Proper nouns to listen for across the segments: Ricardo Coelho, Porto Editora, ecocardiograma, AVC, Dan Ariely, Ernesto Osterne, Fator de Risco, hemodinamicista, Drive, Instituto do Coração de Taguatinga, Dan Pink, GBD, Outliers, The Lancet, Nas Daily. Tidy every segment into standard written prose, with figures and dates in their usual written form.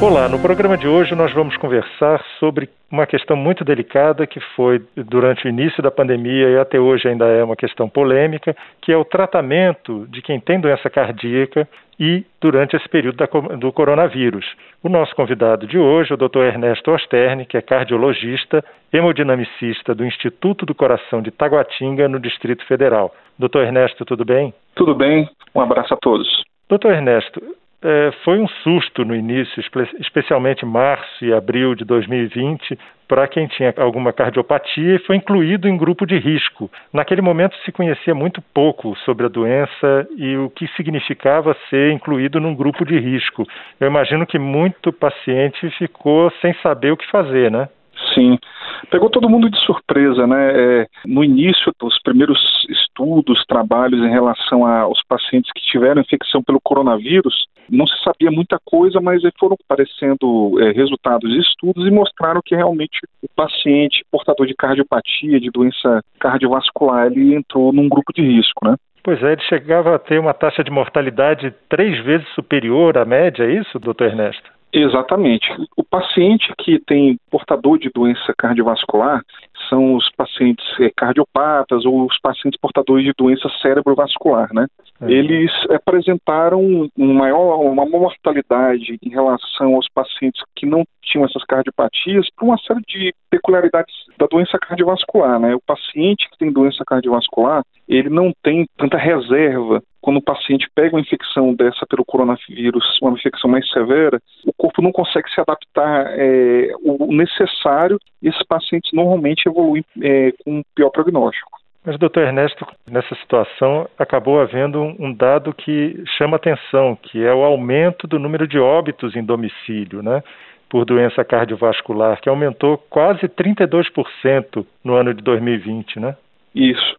Olá, no programa de hoje nós vamos conversar sobre uma questão muito delicada que foi durante o início da pandemia e até hoje ainda é uma questão polêmica, que é o tratamento de quem tem doença cardíaca e durante esse período do coronavírus. O nosso convidado de hoje é o Dr. Ernesto Osterne, que é cardiologista, hemodinamicista do Instituto do Coração de Taguatinga, no Distrito Federal. Dr. Ernesto, tudo bem? Tudo bem, um abraço a todos. Dr. Ernesto, foi um susto no início, especialmente março e abril de 2020, para quem tinha alguma cardiopatia e foi incluído em grupo de risco. Naquele momento se conhecia muito pouco sobre a doença e o que significava ser incluído num grupo de risco. Eu imagino que muito paciente ficou sem saber o que fazer, né? Sim. Pegou todo mundo de surpresa, né? No início, os primeiros estudos, trabalhos em relação aos pacientes que tiveram infecção pelo coronavírus, não se sabia muita coisa, mas foram aparecendo resultados de estudos e mostraram que realmente o paciente portador de cardiopatia, de doença cardiovascular, ele entrou num grupo de risco, né? Pois é, ele chegava a ter uma taxa de mortalidade 3 vezes superior à média, é isso, Dr. Ernesto? Exatamente. O paciente que tem portador de doença cardiovascular são os pacientes cardiopatas ou os pacientes portadores de doença cerebrovascular, né? Eles apresentaram uma mortalidade em relação aos pacientes que não tinham essas cardiopatias por uma série de peculiaridades da doença cardiovascular, né? O paciente que tem doença cardiovascular, ele não tem tanta reserva. Quando o paciente pega uma infecção dessa pelo coronavírus, uma infecção mais severa, o corpo não consegue se adaptar o necessário e esses pacientes normalmente evoluem com um pior prognóstico. Mas, doutor Ernesto, nessa situação acabou havendo um dado que chama atenção, que é o aumento do número de óbitos em domicílio, né? Por doença cardiovascular, que aumentou quase 32% no ano de 2020, né? Isso.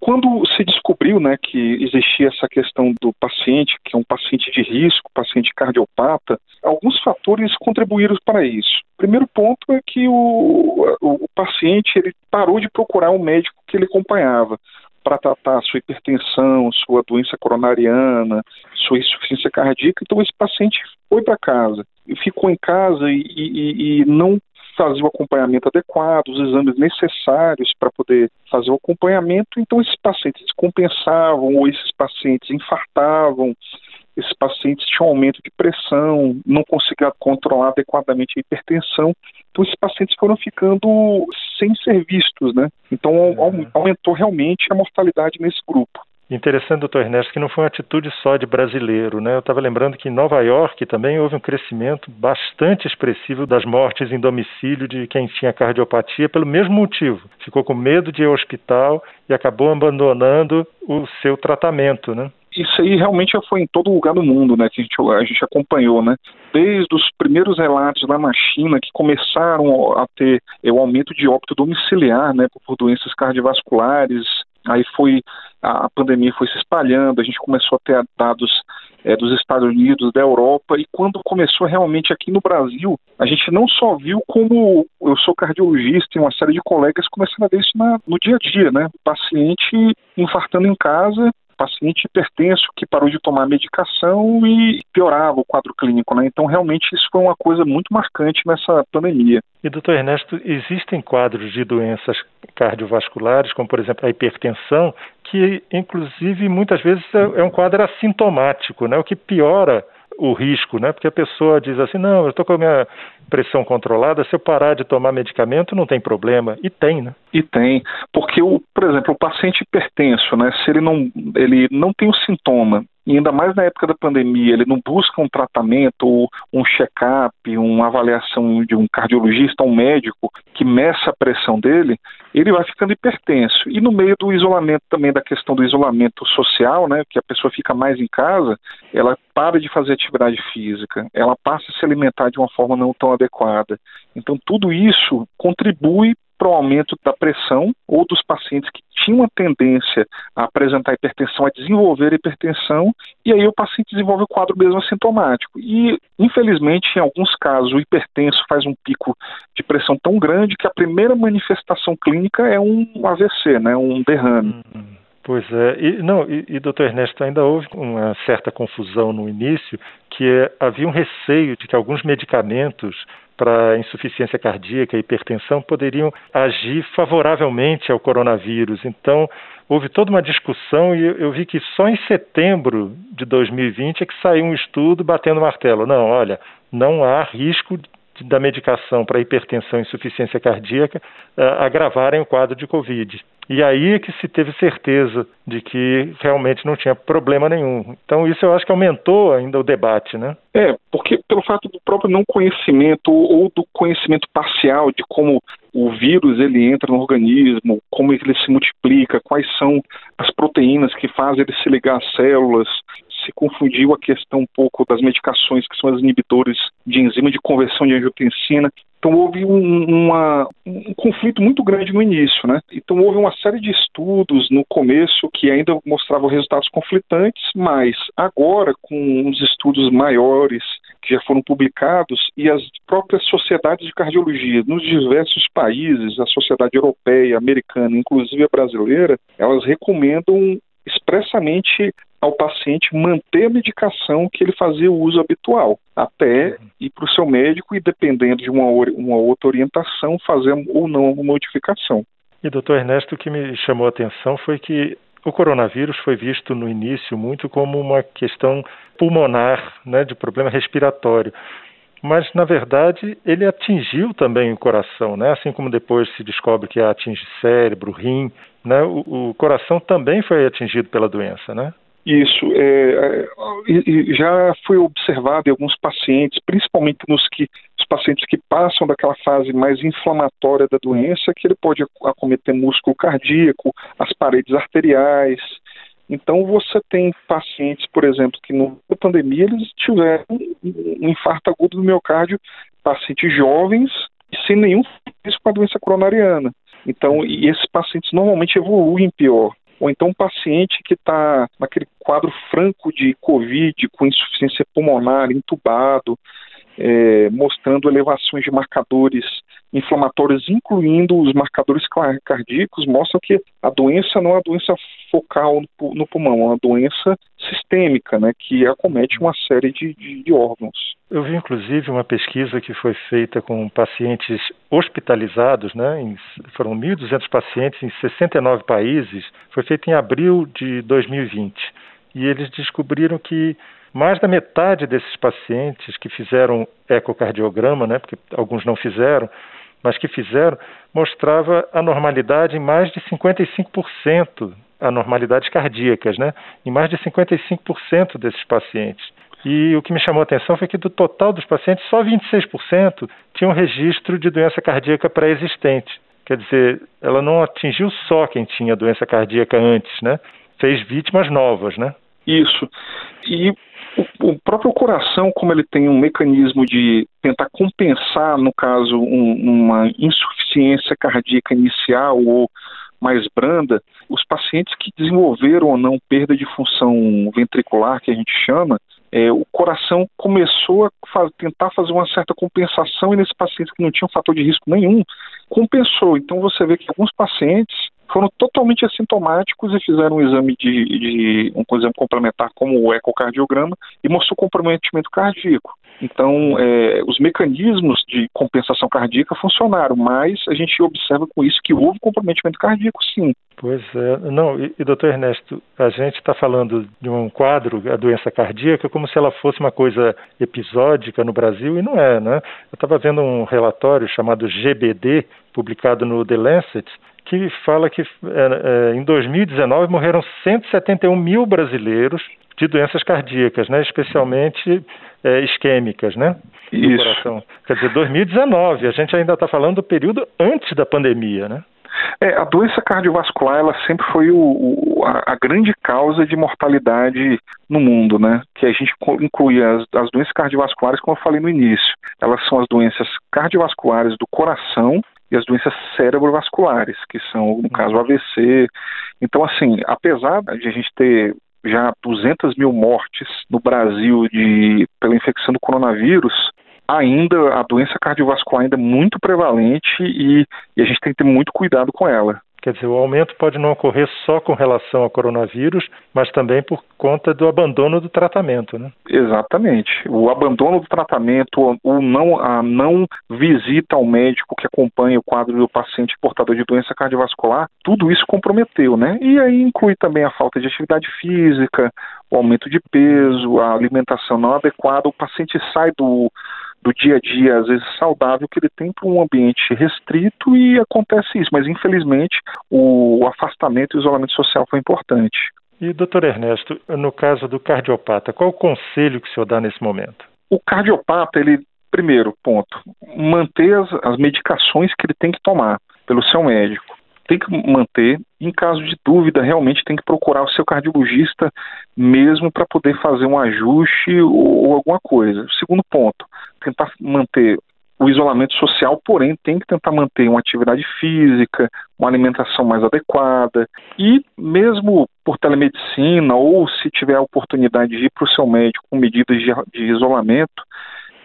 Quando se descobriu, né, que existia essa questão do paciente, que é um paciente de risco, paciente cardiopata, alguns fatores contribuíram para isso. O primeiro ponto é que o paciente ele parou de procurar um médico que ele acompanhava para tratar sua hipertensão, sua doença coronariana, sua insuficiência cardíaca. Então esse paciente foi para casa, ficou em casa e não fazer o acompanhamento adequado, os exames necessários para poder fazer o acompanhamento. Então esses pacientes descompensavam, ou esses pacientes infartavam, esses pacientes tinham aumento de pressão, não conseguiam controlar adequadamente a hipertensão. Então esses pacientes foram ficando sem ser vistos, né? Então aumentou realmente a mortalidade nesse grupo. Interessante, doutor Ernesto, que não foi uma atitude só de brasileiro, né? Eu estava lembrando que em Nova York também houve um crescimento bastante expressivo das mortes em domicílio de quem tinha cardiopatia pelo mesmo motivo. Ficou com medo de ir ao hospital e acabou abandonando o seu tratamento, né? Isso aí realmente já foi em todo lugar do mundo, né? Que a gente acompanhou, né? Desde os primeiros relatos lá na China, que começaram a ter o aumento de óbito domiciliar, né? Por doenças cardiovasculares. Aí a pandemia foi se espalhando, a gente começou a ter dados dos Estados Unidos, da Europa, e quando começou realmente aqui no Brasil, a gente não só viu como eu sou cardiologista e uma série de colegas começaram a ver isso no dia a dia, né? O paciente infartando em casa, paciente hipertenso que parou de tomar medicação e piorava o quadro clínico, né? Então, realmente, isso foi uma coisa muito marcante nessa pandemia. E, doutor Ernesto, existem quadros de doenças cardiovasculares, como, por exemplo, a hipertensão, que, inclusive, muitas vezes é um quadro assintomático, né? O que piora o risco, né? Porque a pessoa diz assim, não, eu estou com a minha pressão controlada, se eu parar de tomar medicamento não tem problema. E tem, né? E tem, porque, por exemplo, o paciente hipertenso, né? Se ele não tem o sintoma, e ainda mais na época da pandemia, ele não busca um tratamento ou um check-up, uma avaliação de um cardiologista, um médico que meça a pressão dele, ele vai ficando hipertenso. E no meio do isolamento também, da questão do isolamento social, né, que a pessoa fica mais em casa, ela para de fazer atividade física, ela passa a se alimentar de uma forma não tão adequada. Então tudo isso contribui para o aumento da pressão ou dos pacientes que tinham uma tendência a apresentar hipertensão, a desenvolver hipertensão, e aí o paciente desenvolve o quadro mesmo assintomático. E, infelizmente, em alguns casos, o hipertenso faz um pico de pressão tão grande que a primeira manifestação clínica é um AVC, né, um derrame. Pois é, e doutor Ernesto, ainda houve uma certa confusão no início, que havia um receio de que alguns medicamentos para insuficiência cardíaca e hipertensão poderiam agir favoravelmente ao coronavírus. Então, houve toda uma discussão e eu vi que só em setembro de 2020 é que saiu um estudo batendo martelo. Não, olha, não há risco da medicação para hipertensão e inssuficiência cardíaca agravarem o quadro de Covid. E aí é que se teve certeza de que realmente não tinha problema nenhum. Então isso eu acho que aumentou ainda o debate, né? É, porque pelo fato do próprio não conhecimento ou do conhecimento parcial de como o vírus ele entra no organismo, como ele se multiplica, quais são as proteínas que fazem ele se ligar às células, se confundiu a questão um pouco das medicações que são os inibidores de enzima de conversão de angiotensina. Então houve um conflito muito grande no início, né? Então houve uma série de estudos no começo que ainda mostravam resultados conflitantes, mas agora com uns estudos maiores que já foram publicados e as próprias sociedades de cardiologia nos diversos países, a sociedade europeia, americana, inclusive a brasileira, elas recomendam expressamente ao paciente manter a medicação que ele fazia o uso habitual, até ir para o seu médico e, dependendo de uma outra orientação, fazer ou não uma modificação. E, doutor Ernesto, o que me chamou a atenção foi que o coronavírus foi visto no início muito como uma questão pulmonar, né, de problema respiratório. Mas, na verdade, ele atingiu também o coração, né? Assim como depois se descobre que atinge cérebro, rim, né? O coração também foi atingido pela doença, né? Isso. Já foi observado em alguns pacientes, principalmente os pacientes que passam daquela fase mais inflamatória da doença, que ele pode acometer músculo cardíaco, as paredes arteriais. Então, você tem pacientes, por exemplo, que na pandemia eles tiveram um infarto agudo do miocárdio, pacientes jovens, sem nenhum risco com a doença coronariana. Então, e esses pacientes normalmente evoluem pior. Ou então um paciente que está naquele quadro franco de Covid, com insuficiência pulmonar, entubado, mostrando elevações de marcadores inflamatórios, incluindo os marcadores cardíacos, mostram que a doença não é uma doença focal no pulmão, é uma doença sistêmica, né, que acomete uma série de órgãos. Eu vi, inclusive, uma pesquisa que foi feita com pacientes hospitalizados, né, foram 1.200 pacientes em 69 países, foi feita em abril de 2020, e eles descobriram que mais da metade desses pacientes que fizeram ecocardiograma, né, porque alguns não fizeram, mas que fizeram, mostrava anormalidade em mais de 55%, anormalidades cardíacas, né, em mais de 55% desses pacientes. E o que me chamou a atenção foi que do total dos pacientes, só 26% tinham registro de doença cardíaca pré-existente. Quer dizer, ela não atingiu só quem tinha doença cardíaca antes, né, fez vítimas novas, né. Isso. E o próprio coração, como ele tem um mecanismo de tentar compensar, no caso, uma insuficiência cardíaca inicial ou mais branda, os pacientes que desenvolveram ou não perda de função ventricular, que a gente chama, o coração começou a tentar fazer uma certa compensação e nesses pacientes que não tinham fator de risco nenhum, compensou. Então você vê que alguns pacientes foram totalmente assintomáticos e fizeram um exame um exame complementar como o ecocardiograma e mostrou comprometimento cardíaco. Então, os mecanismos de compensação cardíaca funcionaram, mas a gente observa com isso que houve comprometimento cardíaco, sim. Pois é. Não, e doutor Ernesto, a gente está falando de um quadro, a doença cardíaca, como se ela fosse uma coisa episódica no Brasil, e não é, né? Eu estava vendo um relatório chamado GBD, publicado no The Lancet, que fala que em 2019 morreram 171 mil brasileiros de doenças cardíacas, né? Especialmente isquêmicas, né? Do coração. Quer dizer, 2019, a gente ainda está falando do período antes da pandemia, né? A doença cardiovascular ela sempre foi a grande causa de mortalidade no mundo, né? Que a gente inclui as doenças cardiovasculares, como eu falei no início. Elas são as doenças cardiovasculares do coração e as doenças cerebrovasculares, que são, no caso, AVC. Então, assim, apesar de a gente ter já 200 mil mortes no Brasil pela infecção do coronavírus, ainda a doença cardiovascular ainda é muito prevalente e a gente tem que ter muito cuidado com ela. Quer dizer, o aumento pode não ocorrer só com relação ao coronavírus, mas também por conta do abandono do tratamento, né? Exatamente. O abandono do tratamento, a não visita ao médico que acompanha o quadro do paciente portador de doença cardiovascular, tudo isso comprometeu, né? E aí inclui também a falta de atividade física, o aumento de peso, a alimentação não adequada. O paciente sai do dia a dia, às vezes saudável, que ele tem para um ambiente restrito e acontece isso. Mas, infelizmente, o afastamento e o isolamento social foi importante. E, doutor Ernesto, no caso do cardiopata, qual o conselho que o senhor dá nesse momento? O cardiopata, ele, primeiro ponto, manter as medicações que ele tem que tomar pelo seu médico. Tem que manter, em caso de dúvida, realmente tem que procurar o seu cardiologista mesmo para poder fazer um ajuste ou alguma coisa. Segundo ponto, tentar manter o isolamento social, porém tem que tentar manter uma atividade física, uma alimentação mais adequada e mesmo por telemedicina ou se tiver a oportunidade de ir para o seu médico com medidas de isolamento,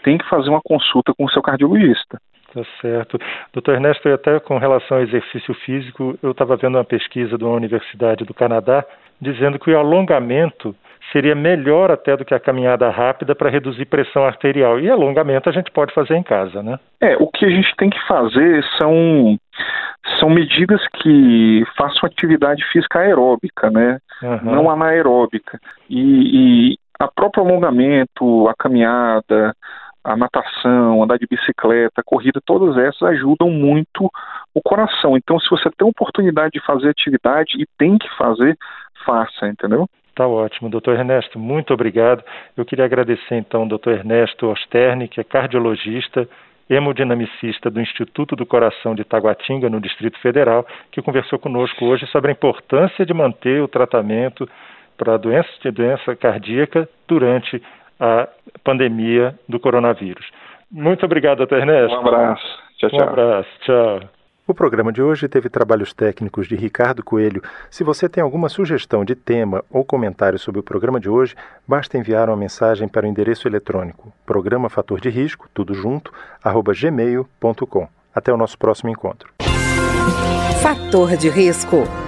tem que fazer uma consulta com o seu cardiologista. Tá certo. Doutor Ernesto, até com relação ao exercício físico, eu estava vendo uma pesquisa de uma universidade do Canadá dizendo que o alongamento seria melhor até do que a caminhada rápida para reduzir pressão arterial. E alongamento a gente pode fazer em casa, né? O que a gente tem que fazer são medidas que façam atividade física aeróbica, né? Uhum. Não anaeróbica. E a próprio alongamento, a caminhada, a natação, andar de bicicleta, corrida, todas essas ajudam muito o coração. Então, se você tem a oportunidade de fazer atividade e tem que fazer, faça, entendeu? Tá ótimo. Doutor Ernesto, muito obrigado. Eu queria agradecer, então, ao doutor Ernesto Osterne, que é cardiologista, hemodinamicista do Instituto do Coração de Taguatinga, no Distrito Federal, que conversou conosco hoje sobre a importância de manter o tratamento para doença cardíaca durante a pandemia do coronavírus. Muito obrigado, doutor Ernesto. Um abraço. Tchau, tchau. Um abraço. Tchau. O programa de hoje teve trabalhos técnicos de Ricardo Coelho. Se você tem alguma sugestão de tema ou comentário sobre o programa de hoje, basta enviar uma mensagem para o endereço eletrônico programa Fator de Risco, tudo junto, @gmail.com. Até o nosso próximo encontro. Fator de Risco,